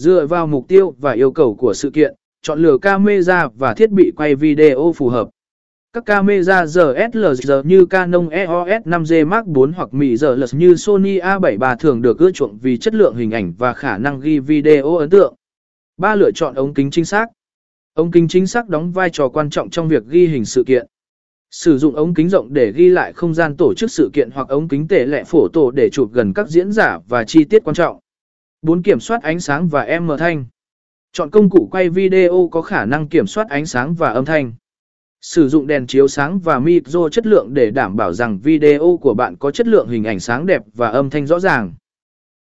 Dựa vào mục tiêu và yêu cầu của sự kiện, chọn lựa camera và thiết bị quay video phù hợp. Các camera DSLR như Canon EOS 5D Mark 4 hoặc mirrorless như Sony A7 III thường được ưa chuộng vì chất lượng hình ảnh và khả năng ghi video ấn tượng. 3. Lựa chọn ống kính chính xác. Ống kính chính xác đóng vai trò quan trọng trong việc ghi hình sự kiện. Sử dụng ống kính rộng để ghi lại không gian tổ chức sự kiện hoặc ống kính tele photo để chụp gần các diễn giả và chi tiết quan trọng. 4. Kiểm soát ánh sáng và âm thanh. Chọn công cụ quay video có khả năng kiểm soát ánh sáng và âm thanh. Sử dụng đèn chiếu sáng và micro chất lượng để đảm bảo rằng video của bạn có chất lượng hình ảnh sáng đẹp và âm thanh rõ ràng.